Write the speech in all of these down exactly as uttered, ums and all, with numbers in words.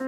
You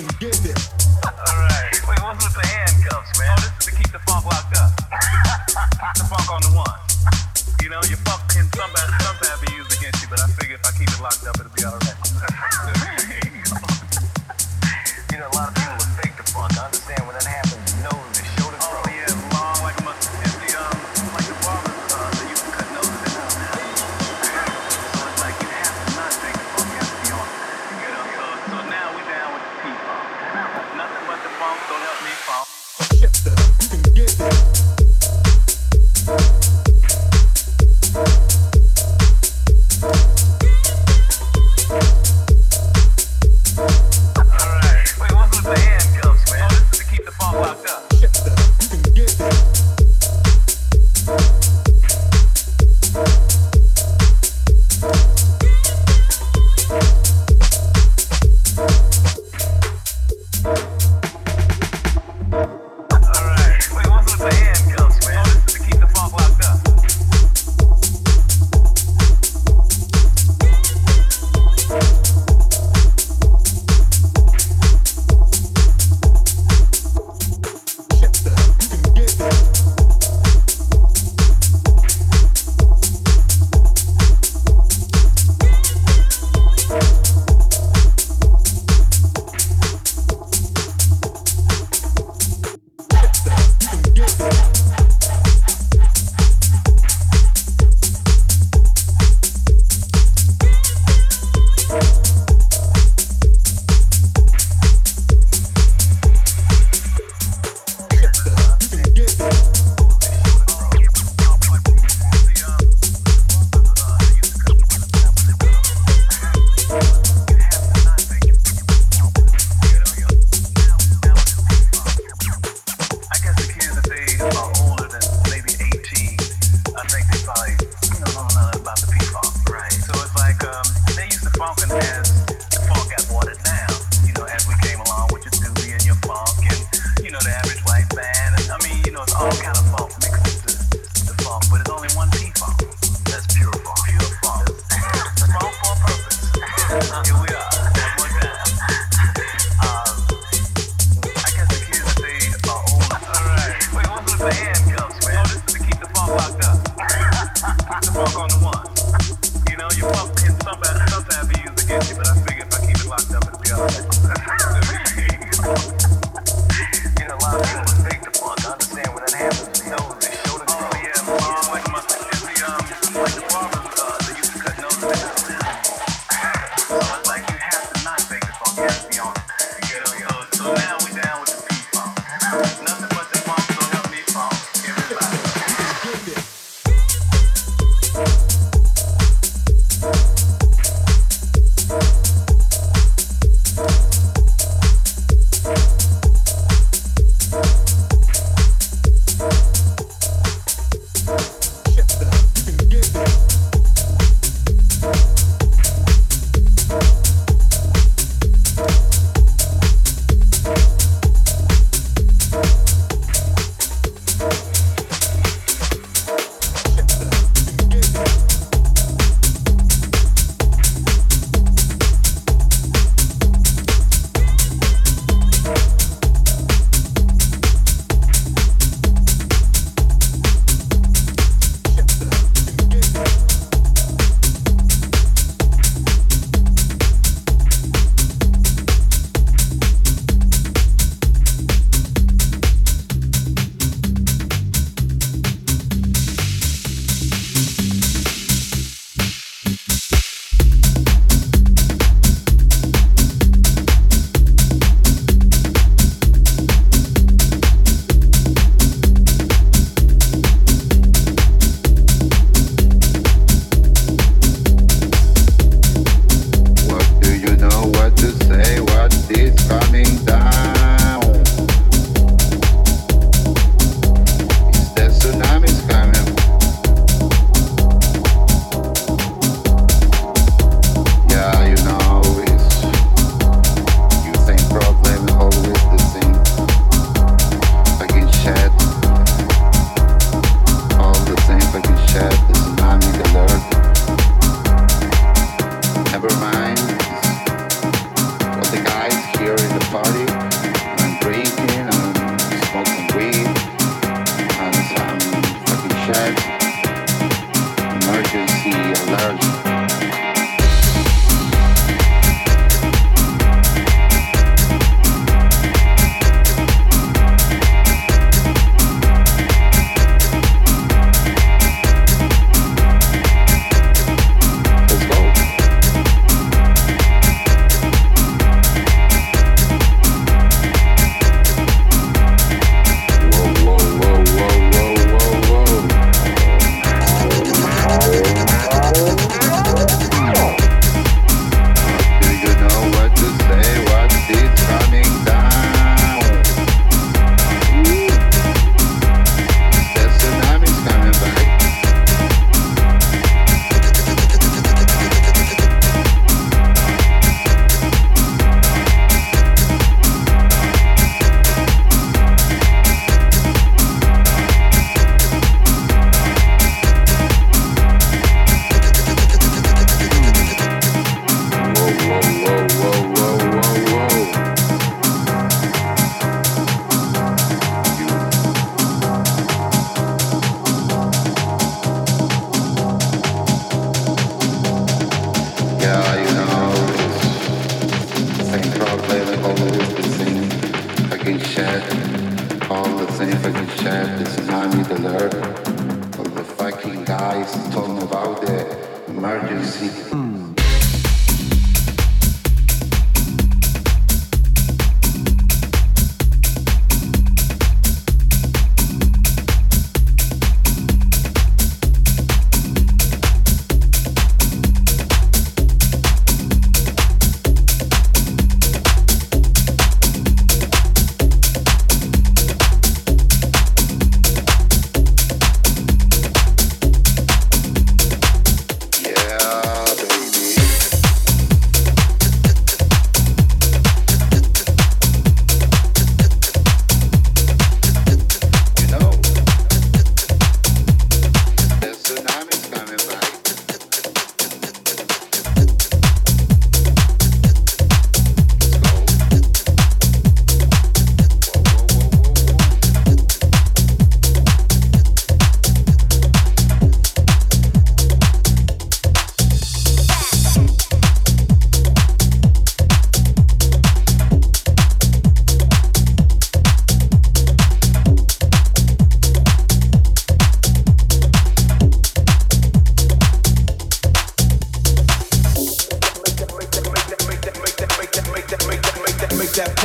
can get that.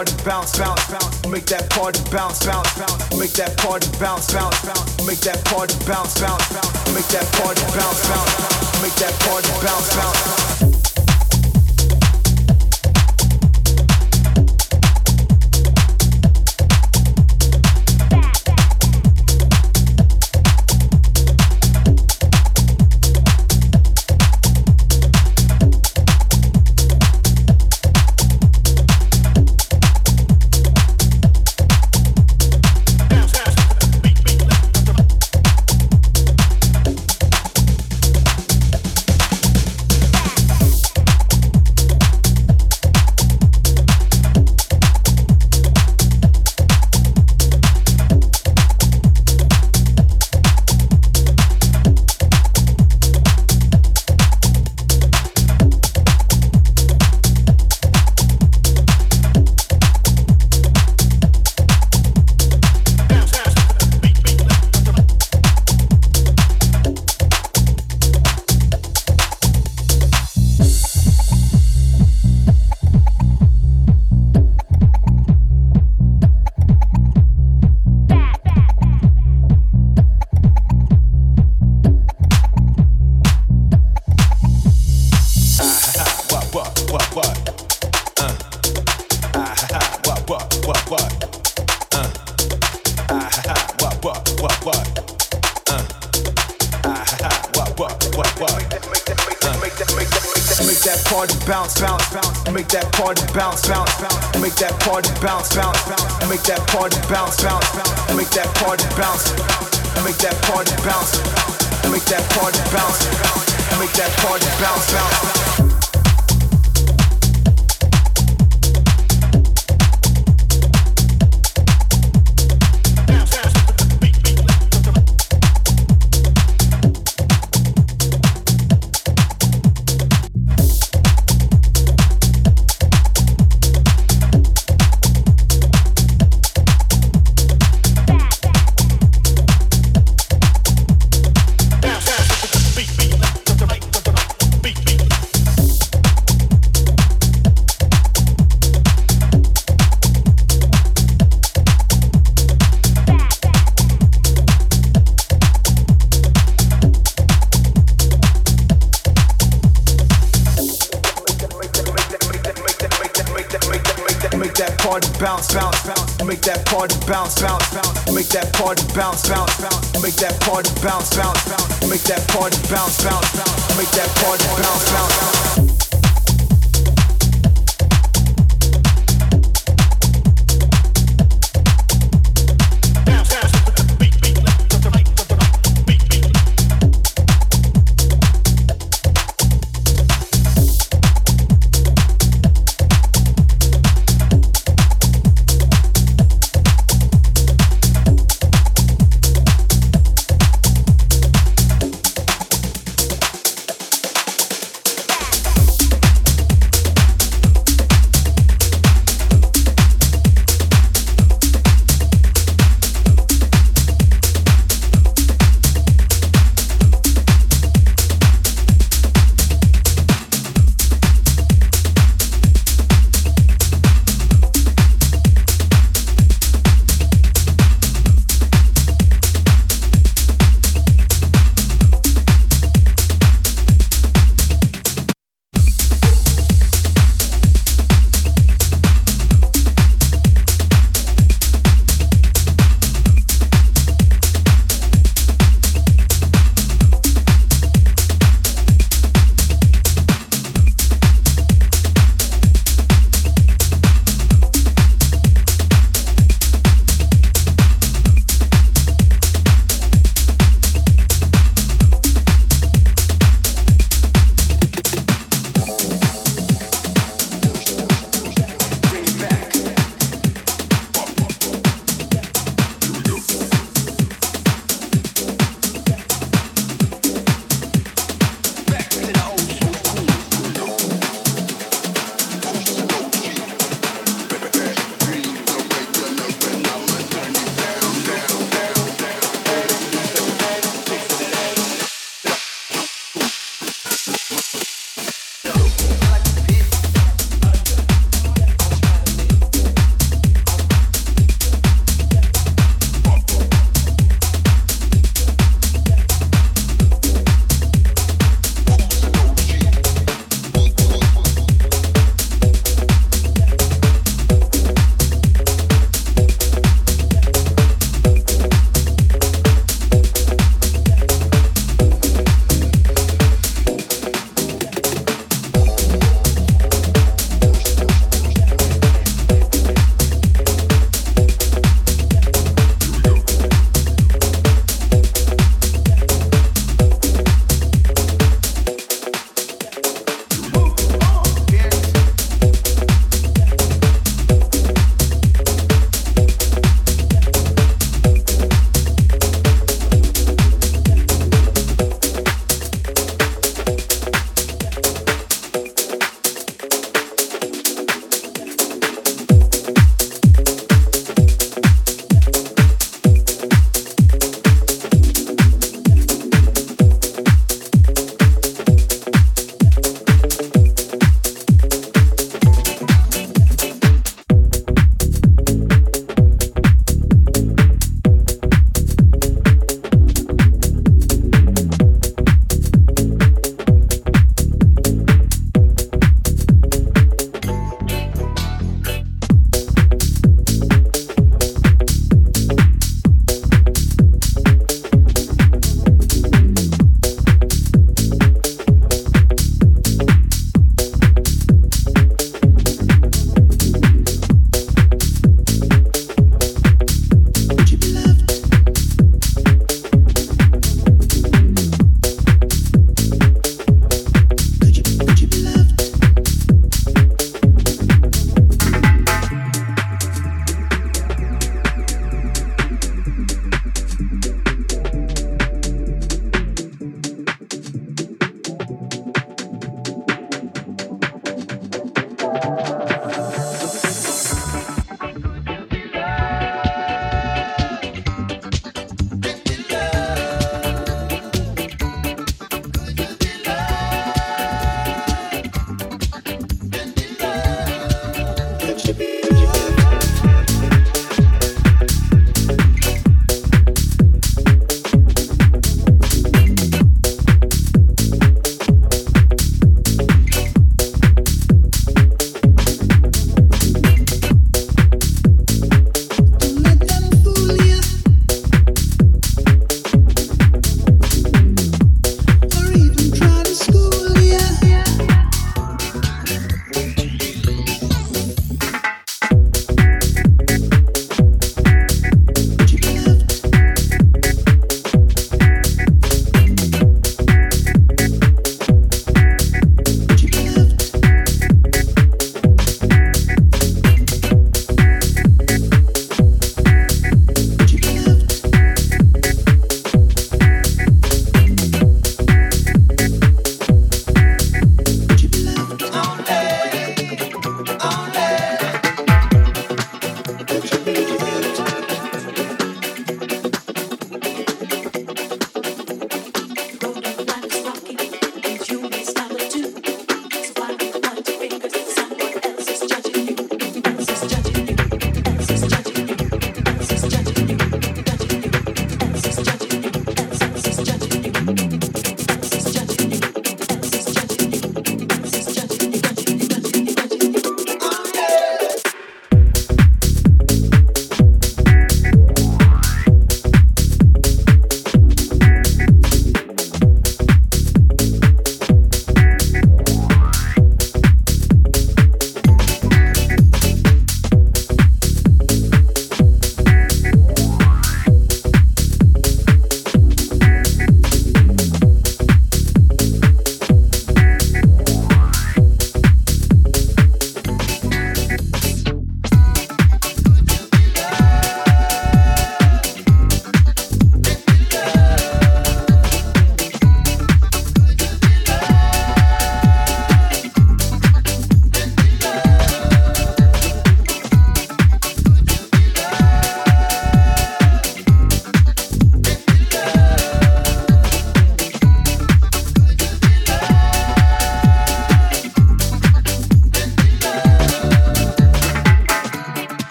party bounce, bounce, bounce. Make that party bounce, bounce, bounce. Make that party bounce, bounce, bounce. Make that party bounce, bounce, bounce. Make that party bounce, bounce. Make that party bounce, bounce.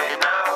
going out.